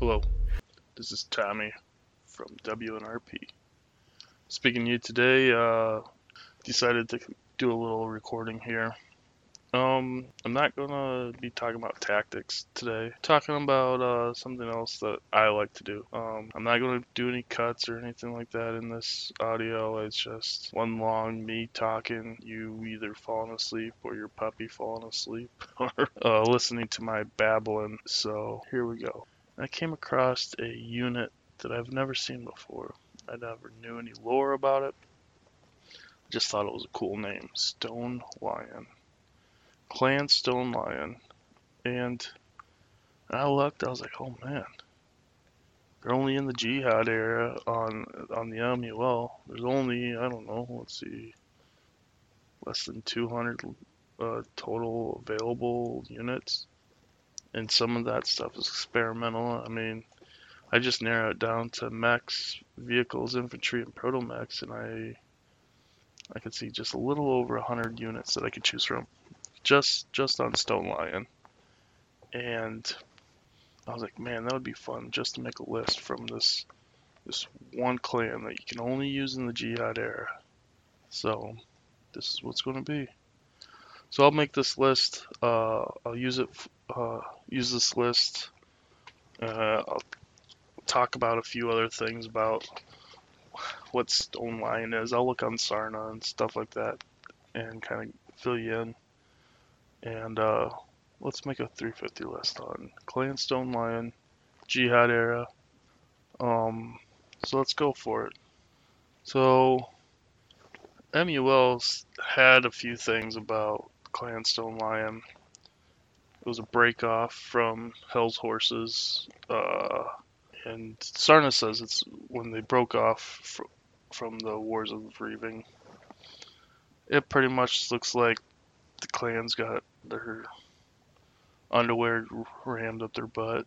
Hello, this is Tommy from WNRP. Speaking to you today, decided to do a little recording here. I'm not gonna be talking about tactics today. I'm talking about something else that I like to do. I'm not gonna do any cuts or anything like that in this audio. It's just one long me talking, you either falling asleep or your puppy falling asleep or listening to my babbling. So here we go. I came across a unit that I've never seen before. I never knew any lore about it. I just thought it was a cool name, Stone Lion. Clan Stone Lion, and I looked, I was like, oh man, they're only in the Jihad era on the MUL. There's only, I don't know, let's see, less than 200 total available units, and some of that stuff is experimental. I mean, I just narrowed it down to mechs, vehicles, infantry, and proto-mechs, and I could see just a little over 100 units that I could choose from. Just on Stone Lion, and I was like, man, that would be fun just to make a list from this one clan that you can only use in the Jihad era. So this is what's going to be. So I'll make this list. I'll use it. Use this list. I'll talk about a few other things about what Stone Lion is. I'll look on Sarna and stuff like that, and kind of fill you in. And let's make a 350 list on Clan Stone Lion, Jihad era. So let's go for it. So MULs had a few things about Clan Stone Lion. It was a break off from Hell's Horses, and Sarna says it's when they broke off from the Wars of Reaving. It pretty much looks like the clans got their underwear rammed up their butt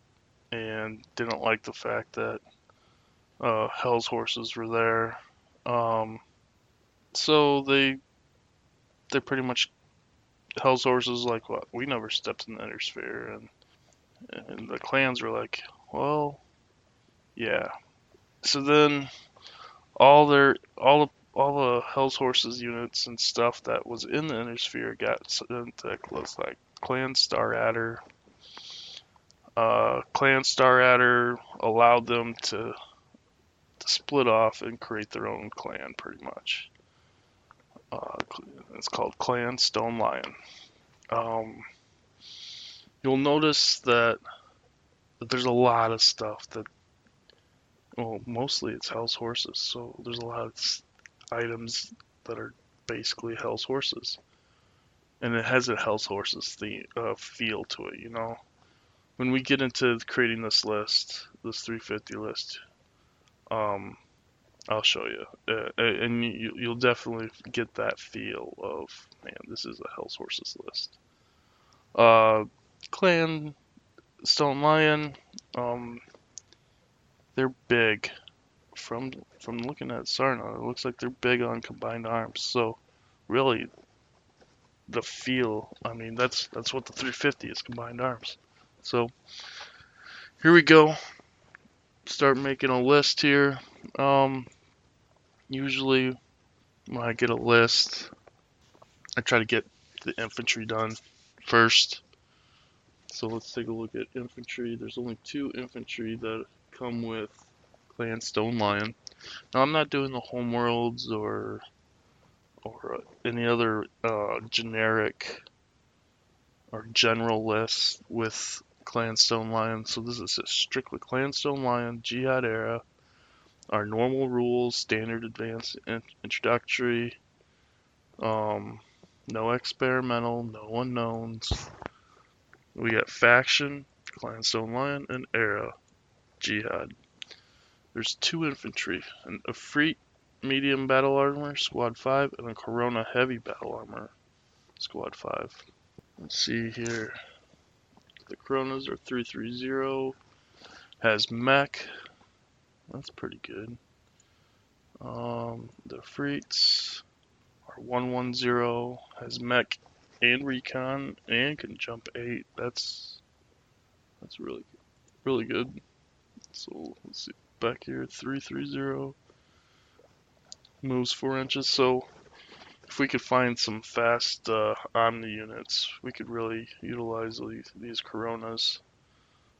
and didn't like the fact that Hell's Horses were there, so they pretty much, Hell's Horses like, well, we never stepped in the inner sphere, and the clans were like, well, yeah. So then all the Hell's Horses units and stuff that was in the inner sphere got sent to close, like Clan Star Adder. Clan Star Adder allowed them to split off and create their own clan, pretty much. It's called Clan Stone Lion. You'll notice that there's a lot of stuff that, well, mostly it's Hell's Horses, so there's a lot of items that are basically Hell's Horses, and it has a Hell's Horses theme, feel to it, you know. When we get into creating this list, this 350 list, I'll show you, and you'll definitely get that feel of, man, this is a Hell's Horses list. Clan Stone Lion, they're big. From looking at Sarna, it looks like they're big on combined arms. So really, the feel, I mean, that's what the 350 is, combined arms. So here we go. Start making a list here. Usually when I get a list, I try to get the infantry done first. So let's take a look at infantry. There's only two infantry that come with Clan Stone Lion. Now, I'm not doing the homeworlds or any other generic or general lists with Clan Stone Lion. So this is strictly Clan Stone Lion, Jihad era, our normal rules, standard, advanced, introductory, no experimental, no unknowns. We got faction, Clan Stone Lion, and era, Jihad. There's two infantry, an Afreet medium battle armor, squad 5, and a Corona heavy battle armor, squad 5. Let's see here. The Coronas are 330, has mech, that's pretty good. The Afreets are 110, has mech and recon, and can jump 8, that's really good. So let's see, back here 3-3-0, moves 4 inches. So if we could find some fast Omni units, we could really utilize these Coronas.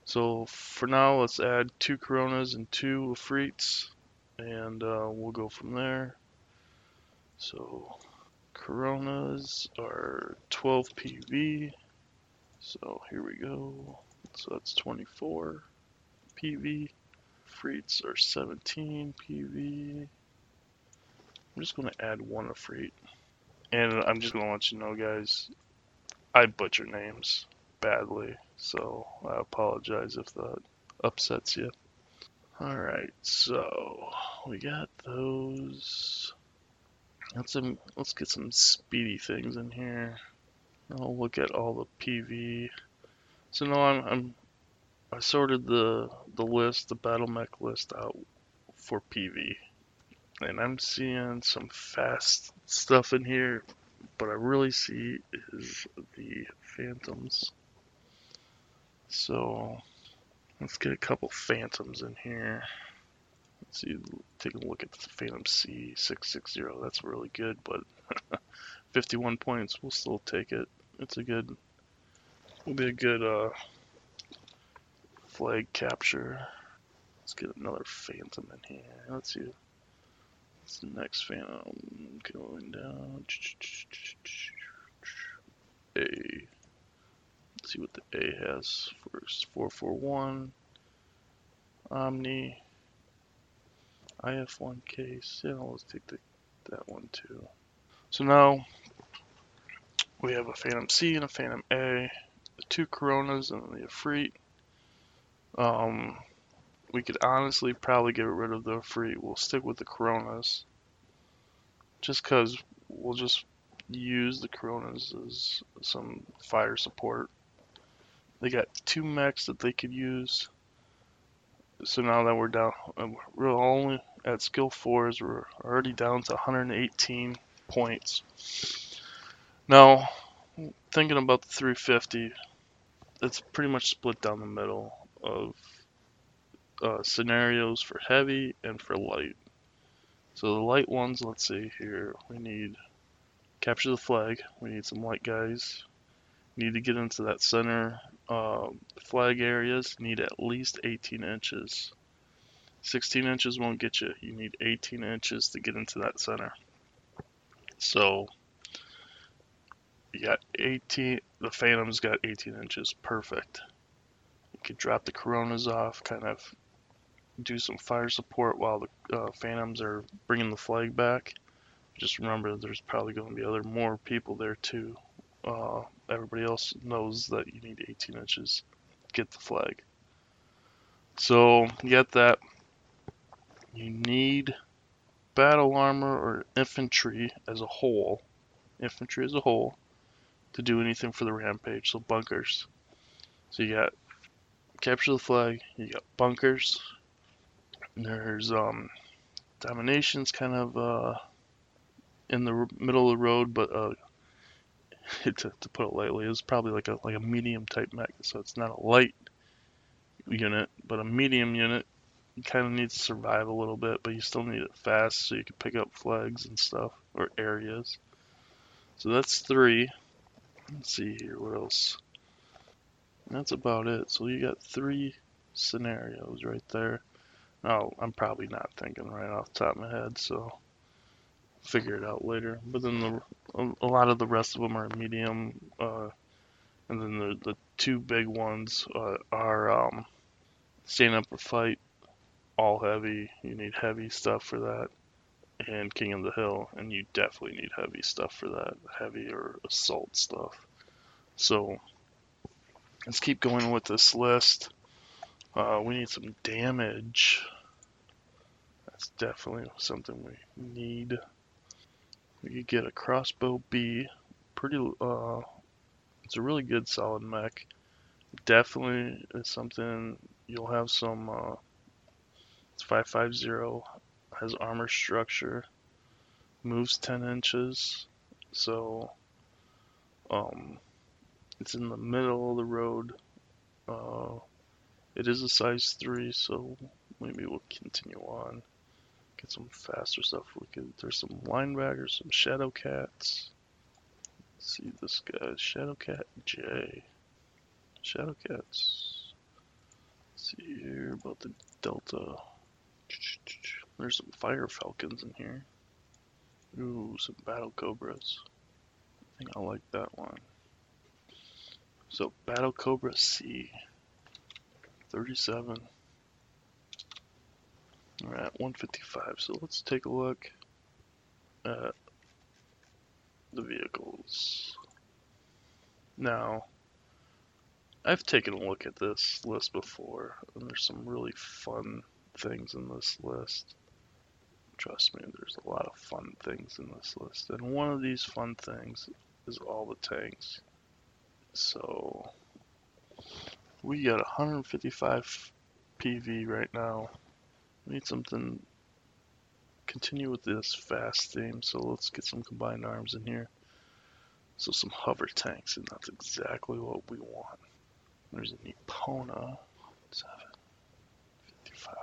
So for now, let's add 2 Coronas and 2 Afreets, and we'll go from there. So Coronas are 12 PV, so here we go. So that's 24 PV. Afreets are 17 PV. I'm just going to add 1 Afreet. And I'm just going to let you know, guys, I butcher names badly, so I apologize if that upsets you. Alright, so we got those. Let's get some speedy things in here. I'll look at all the PV. So now I sorted the list, the battle mech list out for PV. And I'm seeing some fast stuff in here, but I really see is the Phantoms. So let's get a couple Phantoms in here. Let's see, take a look at the Phantom C 660. That's really good, but 51 points, we'll still take it. It's a good, will be a good flag capture. Let's get another Phantom in here. Let's see. It's the next Phantom going down. A. Let's see what the A has first. 441. Omni. IF1 case. Yeah, let's take that one too. So now we have a Phantom C and a Phantom A, the 2 Coronas and the Afreet. We could honestly probably get rid of the Afreet. We'll stick with the Coronas, just because we'll just use the Coronas as some fire support. They got 2 mechs that they could use. So now that we're down, we're only at skill 4s. We're already down to 118 points. Now, thinking about the 350, it's pretty much split down the middle of scenarios for heavy and for light. So the light ones, let's see here, we need capture the flag, we need some light guys, need to get into that center flag areas, need at least 18 inches. 16 inches won't get you, you need 18 inches to get into that center. So you got 18, the Phantom's got 18 inches, perfect. Could drop the Coronas off, kind of do some fire support while the Phantoms are bringing the flag back. Just remember, there's probably going to be other more people there too. Everybody else knows that you need 18 inches to get the flag. So get that. You need battle armor or infantry as a whole. Infantry as a whole to do anything for the rampage. So bunkers. So you got capture the flag, you got bunkers, there's domination's kind of in the middle of the road, but to put it lightly, it's probably like a medium type mech, so it's not a light unit, but a medium unit. You kind of need to survive a little bit, but you still need it fast so you can pick up flags and stuff, or areas. So that's 3. Let's see here, what else? That's about it. So you got 3 scenarios right there. Now, I'm probably not thinking right off the top of my head, so figure it out later. But then a lot of the rest of them are medium, and then the 2 big ones are stand up or fight, all heavy. You need heavy stuff for that, and King of the Hill, and you definitely need heavy stuff for that, heavy or assault stuff. So let's keep going with this list. We need some damage. That's definitely something we need. We could get a Crossbow B. It's a really good solid mech. Definitely is something you'll have some. It's 550. Has armor structure. Moves 10 inches. So. It's in the middle of the road. It is a size 3, so maybe we'll continue on. Get some faster stuff. There's some linebackers, some shadow cats. Let's see this guy, Shadow Cat J. Shadow cats. Let's see here about the Delta. There's some Fire Falcons in here. Ooh, some Battle Cobras. I think I like that one. So Battle Cobra C. 37. We're at 155, so let's take a look at the vehicles. Now, I've taken a look at this list before, and there's some really fun things in this list. Trust me, there's a lot of fun things in this list, and one of these fun things is all the tanks. So we got 155 PV right now. We need something, continue with this fast theme, so let's get some combined arms in here. So some hover tanks, and that's exactly what we want. There's a Nepona, 755.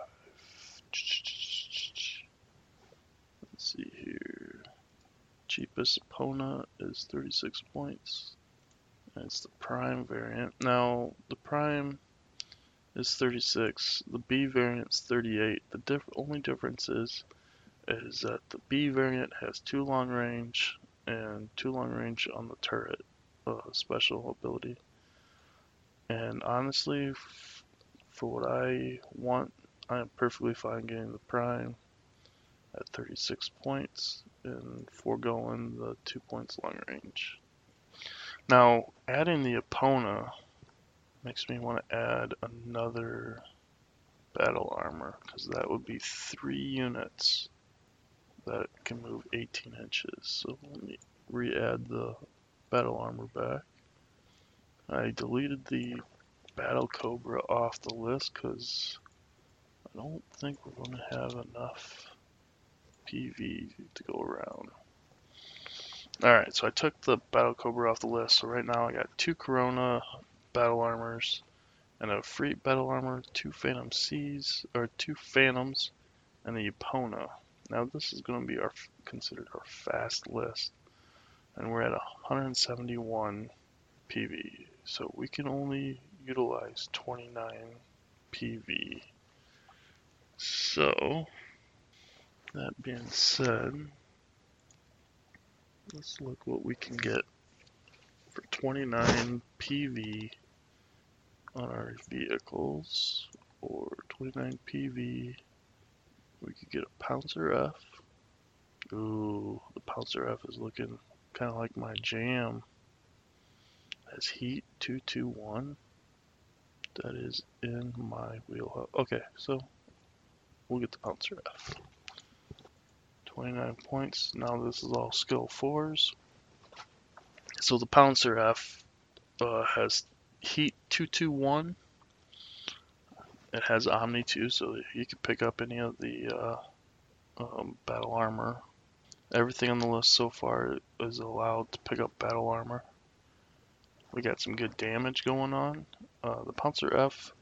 Let's see here. Cheapest Nepona is 36 points. That's the prime variant. Now, the prime is 36. The B variant's 38. The only difference is that the B variant has 2 long range and 2 long range on the turret special ability. And honestly, for what I want, I am perfectly fine getting the prime at 36 points and foregoing the 2 points long range. Now, adding the Epona makes me want to add another battle armor, because that would be 3 units that can move 18 inches. So let me re-add the battle armor back. I deleted the Battle Cobra off the list because I don't think we're going to have enough PV to go around. Alright, so I took the Battle Cobra off the list, so right now I got 2 Corona battle armors, and an Afreet battle armor, 2 Phantom C's, or 2 Phantoms, and the Epona. Now this is going to be our considered our fast list, and we're at 171 PV, so we can only utilize 29 PV. So, that being said, let's look what we can get for 29 PV on our vehicles, or 29 PV, we could get a Pouncer F. Ooh, the Pouncer F is looking kind of like my jam. That's heat 221. That is in my wheelhouse. Okay, so we'll get the Pouncer F. 29 points. Now this is all skill 4s. So the Pouncer F has heat 221. It has Omni 2, so you can pick up any of the battle armor. Everything on the list so far is allowed to pick up battle armor. We got some good damage going on. The Pouncer F,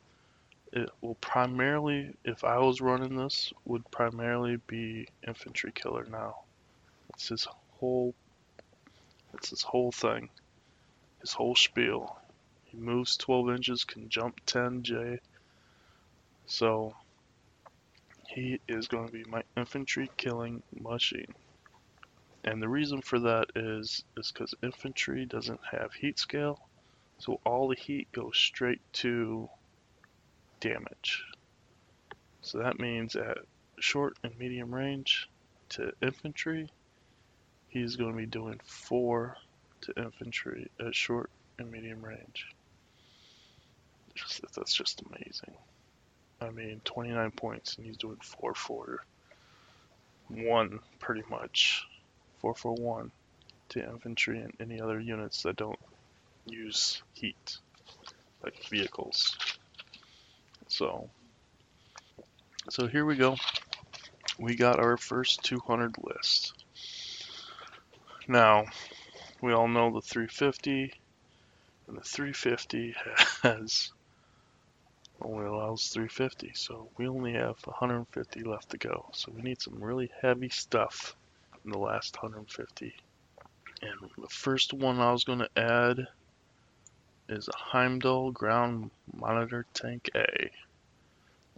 it will primarily, if I was running this, would primarily be infantry killer now. It's his whole thing. His whole spiel. He moves 12 inches, can jump 10J. So, he is going to be my infantry killing machine. And the reason for that is because infantry doesn't have heat scale. So all the heat goes straight to damage. So that means at short and medium range to infantry, he's going to be doing 4 to infantry at short and medium range. That's just amazing. I mean, 29 points, and he's doing 4-4-1 pretty much. 4-4-1 to infantry and any other units that don't use heat, like vehicles. So here we go. We got our first 200 list. Now, we all know the 350, and the 350 has only allows 350, so we only have 150 left to go. So we need some really heavy stuff in the last 150. And the first one I was going to add is a Heimdall Ground Monitor Tank A.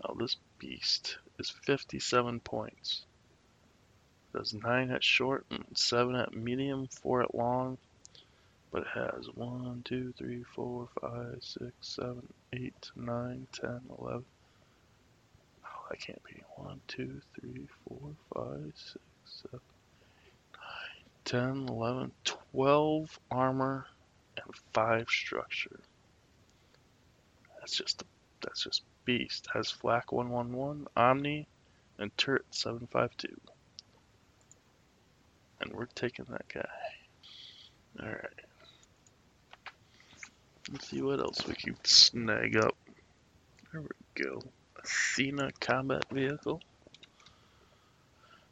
Now this beast is 57 points. Does 9 at short and 7 at medium, 4 at long, but it has 1, 2, 3, 4, 5, 6, 7, 8, 9, 10, 11. Oh, that can't be. 1, 2, 3, 4, 5, 6, 7, 9, 10, 11, 12 armor and 5 structure. That's just beast. Has flak 111, Omni, and turret 752. And we're taking that guy. Alright. Let's see what else we can snag up. There we go. Athena combat vehicle.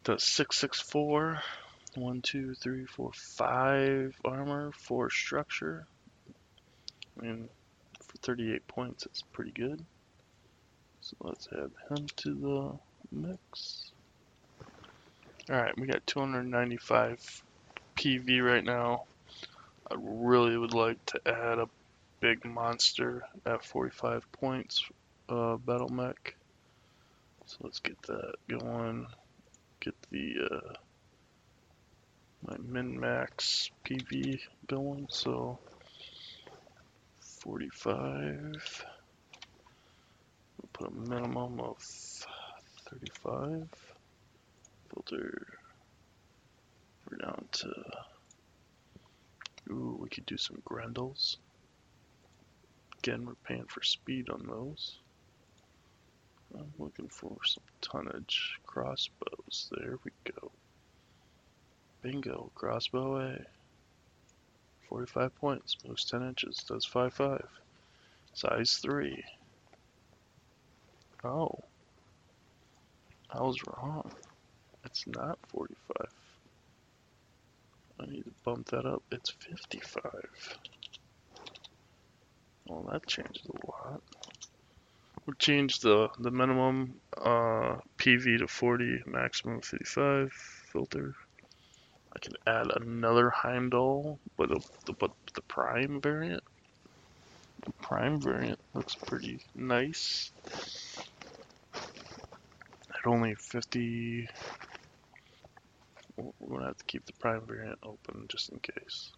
Does 664. 1, 2, 3, 4, 5 armor, 4 structure. I mean, for 38 points, it's pretty good. So let's add him to the mix. Alright, we got 295 PV right now. I really would like to add a big monster at 45 points, battle mech. So let's get that going. Get the my min-max PV going, so 45. We'll put a minimum of 35. Filter. We're down to. Ooh, we could do some Grendels. Again, we're paying for speed on those. I'm looking for some tonnage. Crossbows. There we go. Bingo. Crossbow A. 45 points. Moves 10 inches. Does 5.5. Size 3. Oh. I was wrong. It's not 45. I need to bump that up. It's 55. Well, that changes a lot. We'll change the minimum PV to 40, maximum 55. Filter. I can add another Heimdall, but the prime variant. The prime variant looks pretty nice. At only 50. We're going to have to keep the prime variant open just in case.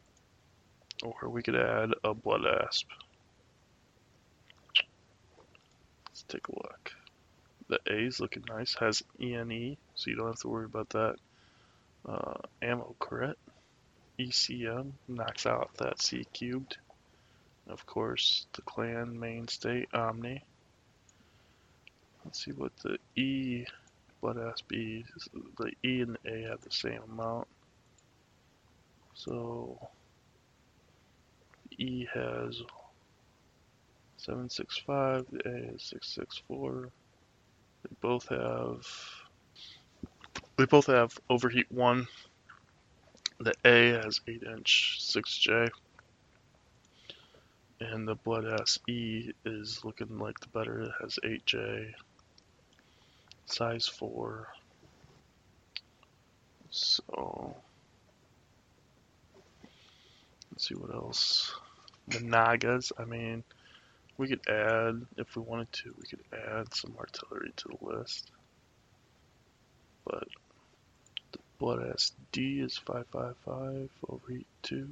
Or we could add a Blood Asp. Let's take a look. The A's looking nice. Has ENE, so you don't have to worry about that. Ammo crit. ECM knocks out that C cubed. And of course, the clan mainstay, Omni. Let's see what the E... Blood Asp E, the E and the A have the same amount. So the E has 765, the A is 664. They both have overheat 1. The A has 8-inch 6J. And the Blood Asp E is looking like the better, it has 8J. Size 4. So let's see what else. The Nagas, I mean, we could add, if we wanted to, we could add some artillery to the list. But the Blood Asp D is 555 overheat 2.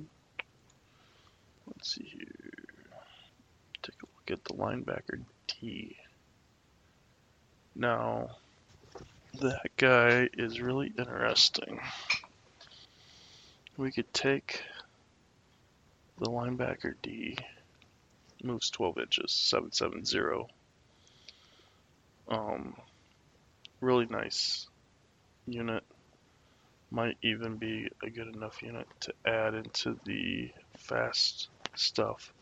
Let's see here. Take a look at the Linebacker D. Now that guy is really interesting. We could take the Linebacker D, moves 12 inches, 770. Really nice unit. Might even be a good enough unit to add into the fast stuff.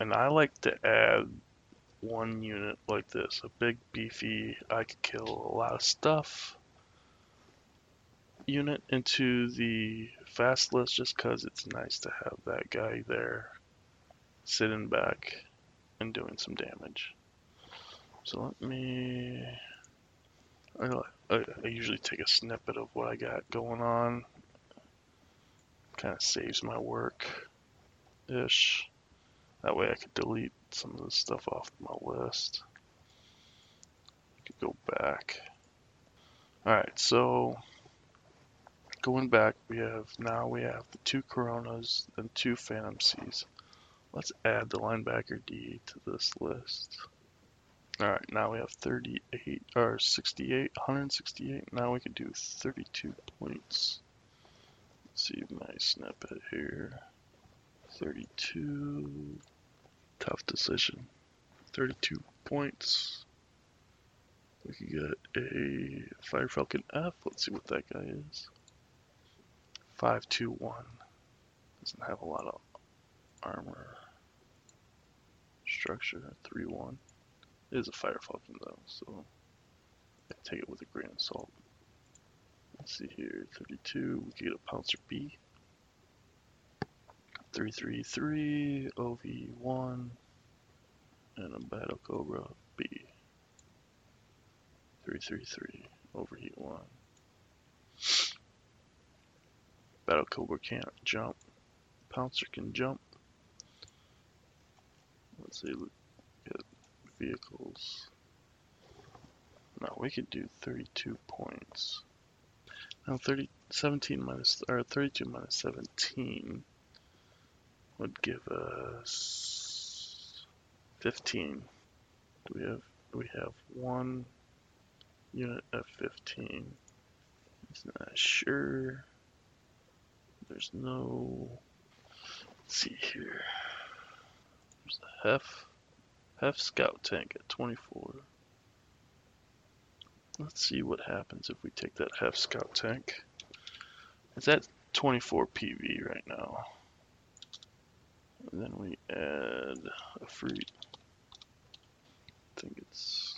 And I like to add one unit like this, a big beefy, I could kill a lot of stuff unit into the fast list just because it's nice to have that guy there sitting back and doing some damage. So let me... I usually take a snippet of what I got going on. Kind of saves my work-ish. That way I could delete some of the stuff off my list. I could go back. Alright, so going back, we have the 2 Coronas and 2 Phantom Cs. Let's add the Linebacker D to this list. Alright, now we have 168. Now we can do 32 points. Let's see my snippet here. 32. Tough decision. 32 points. We could get a Fire Falcon F. Let's see what that guy is. 521. Doesn't have a lot of armor. Structure. 3-1. It is a Fire Falcon though, so I take it with a grain of salt. Let's see here. 32. We could get a Pouncer B. 333. OV1. And a Battle Cobra B. 333, overheat 1. Battle Cobra can't jump. Pouncer can jump. Let's see, look at vehicles. Now we could do 32 points. Now 32 minus 17 would give us 15. We have 1. Unit F-15. He's not sure. There's no... Let's see here. There's the Hef Scout tank at 24. Let's see what happens if we take that Hef Scout tank. It's at 24 PV right now. And then we add Afreet. I think it's...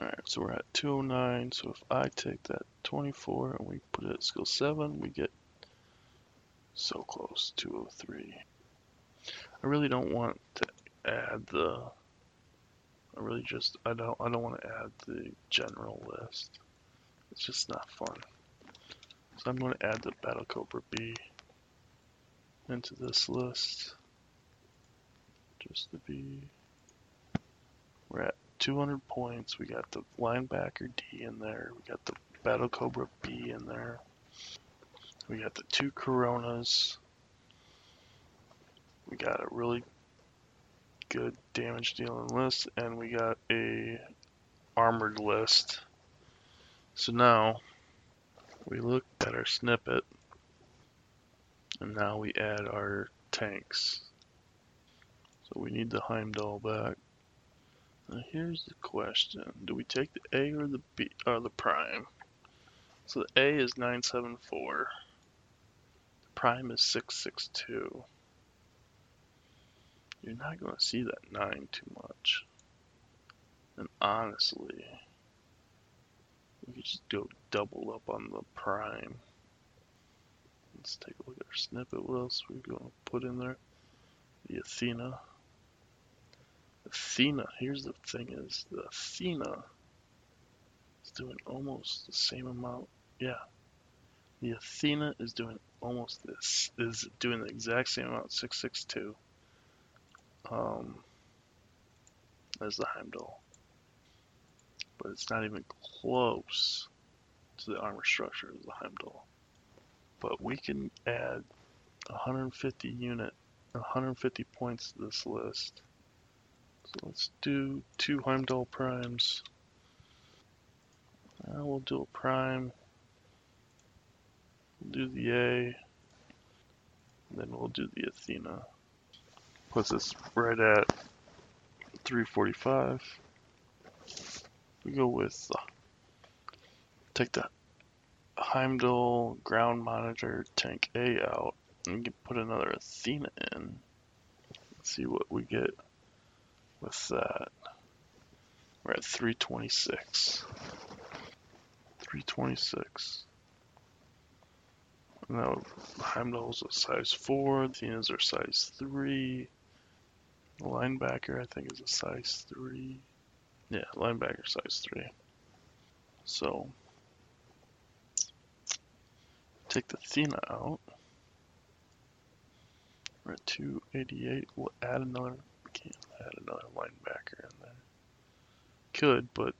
Alright, so we're at 209, so if I take that 24 and we put it at skill 7, we get so close, 203. I don't want to add the general list. It's just not fun. So I'm going to add the Battle Cobra B into this list. Just the B. We're at 200 points. We got the Linebacker D in there. We got the Battle Cobra B in there. We got the 2 Coronas. We got a really good damage dealing list, and we got a armored list. So now we look at our snippet, and now we add our tanks. So we need the Heimdall back. Now here's the question. Do we take the A or the B or the prime? So the A is 974. The prime is 662. You're not going to see that 9 too much. And honestly, we could just go double up on the prime. Let's take a look at our snippet. What else we're going to put in there? The Athena. Athena, here's the thing is, the Athena is doing almost the same amount, yeah. The Athena is doing almost this, is doing the exact same amount, 662, as the Heimdall. But it's not even close to the armor structure of the Heimdall. But we can add 150 points to this list. So let's do 2 Heimdall primes. We'll do a prime. We'll do the A. Then we'll do the Athena. Puts us right at 345. We go with take the Heimdall ground monitor tank A out, and we can put another Athena in. Let's see what we get. With that, we're at 326. 326. Now, Heimdall's a size 4, Athena's are size 3, the Linebacker, I think, is a size 3, Yeah, linebacker size 3. So, take the Athena out. We're at 288. We'll add another. Can't add another linebacker in there. Could, but it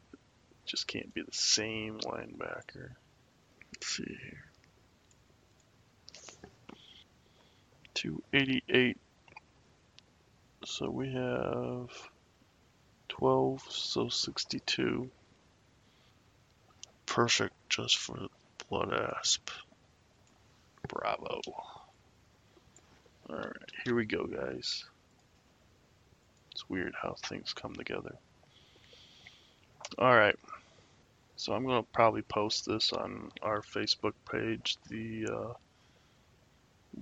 just can't be the same linebacker. Let's see here. 288. So we have 12, so 62. Perfect just for Blood Asp. Bravo. Alright, here we go, guys. It's weird how things come together. Alright, so I'm going to probably post this on our Facebook page,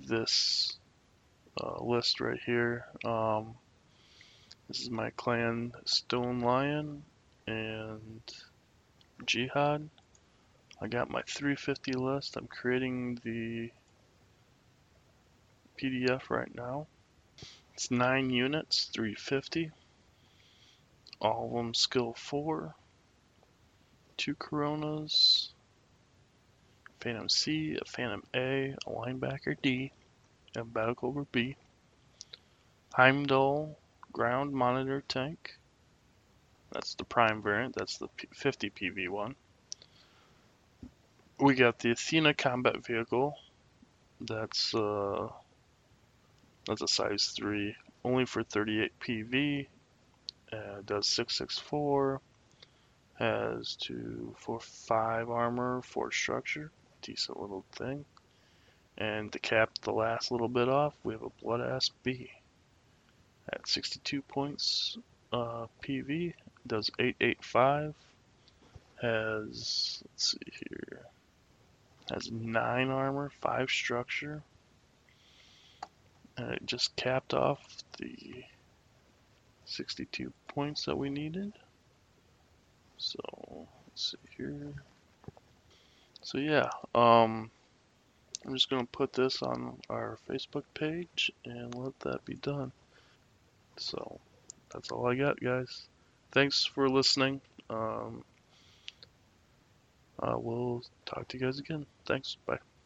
this list right here. This is my clan Stone Lion and Jihad. I got my 350 list. I'm creating the PDF right now. It's 9 units, 350. All of them skill 4. 2 Coronas. Phantom C, a Phantom A, a Linebacker D, and a Battle Cobra B. Heimdall, Ground Monitor Tank. That's the Prime variant. That's the 50 PV one. We got the Athena Combat Vehicle. That's a size 3. Only for 38 PV. Does 664. Has 245 armor, 4 structure. Decent little thing. And to cap the last little bit off, we have a Blood Asp B at 62 points PV, does 885, has, let's see here, has 9 armor, 5 structure, and it just capped off the 62 points that we needed. So, let's see here. So yeah, I'm just going to put this on our Facebook page and let that be done. So, that's all I got, guys. Thanks for listening. We'll talk to you guys again. Thanks. Bye.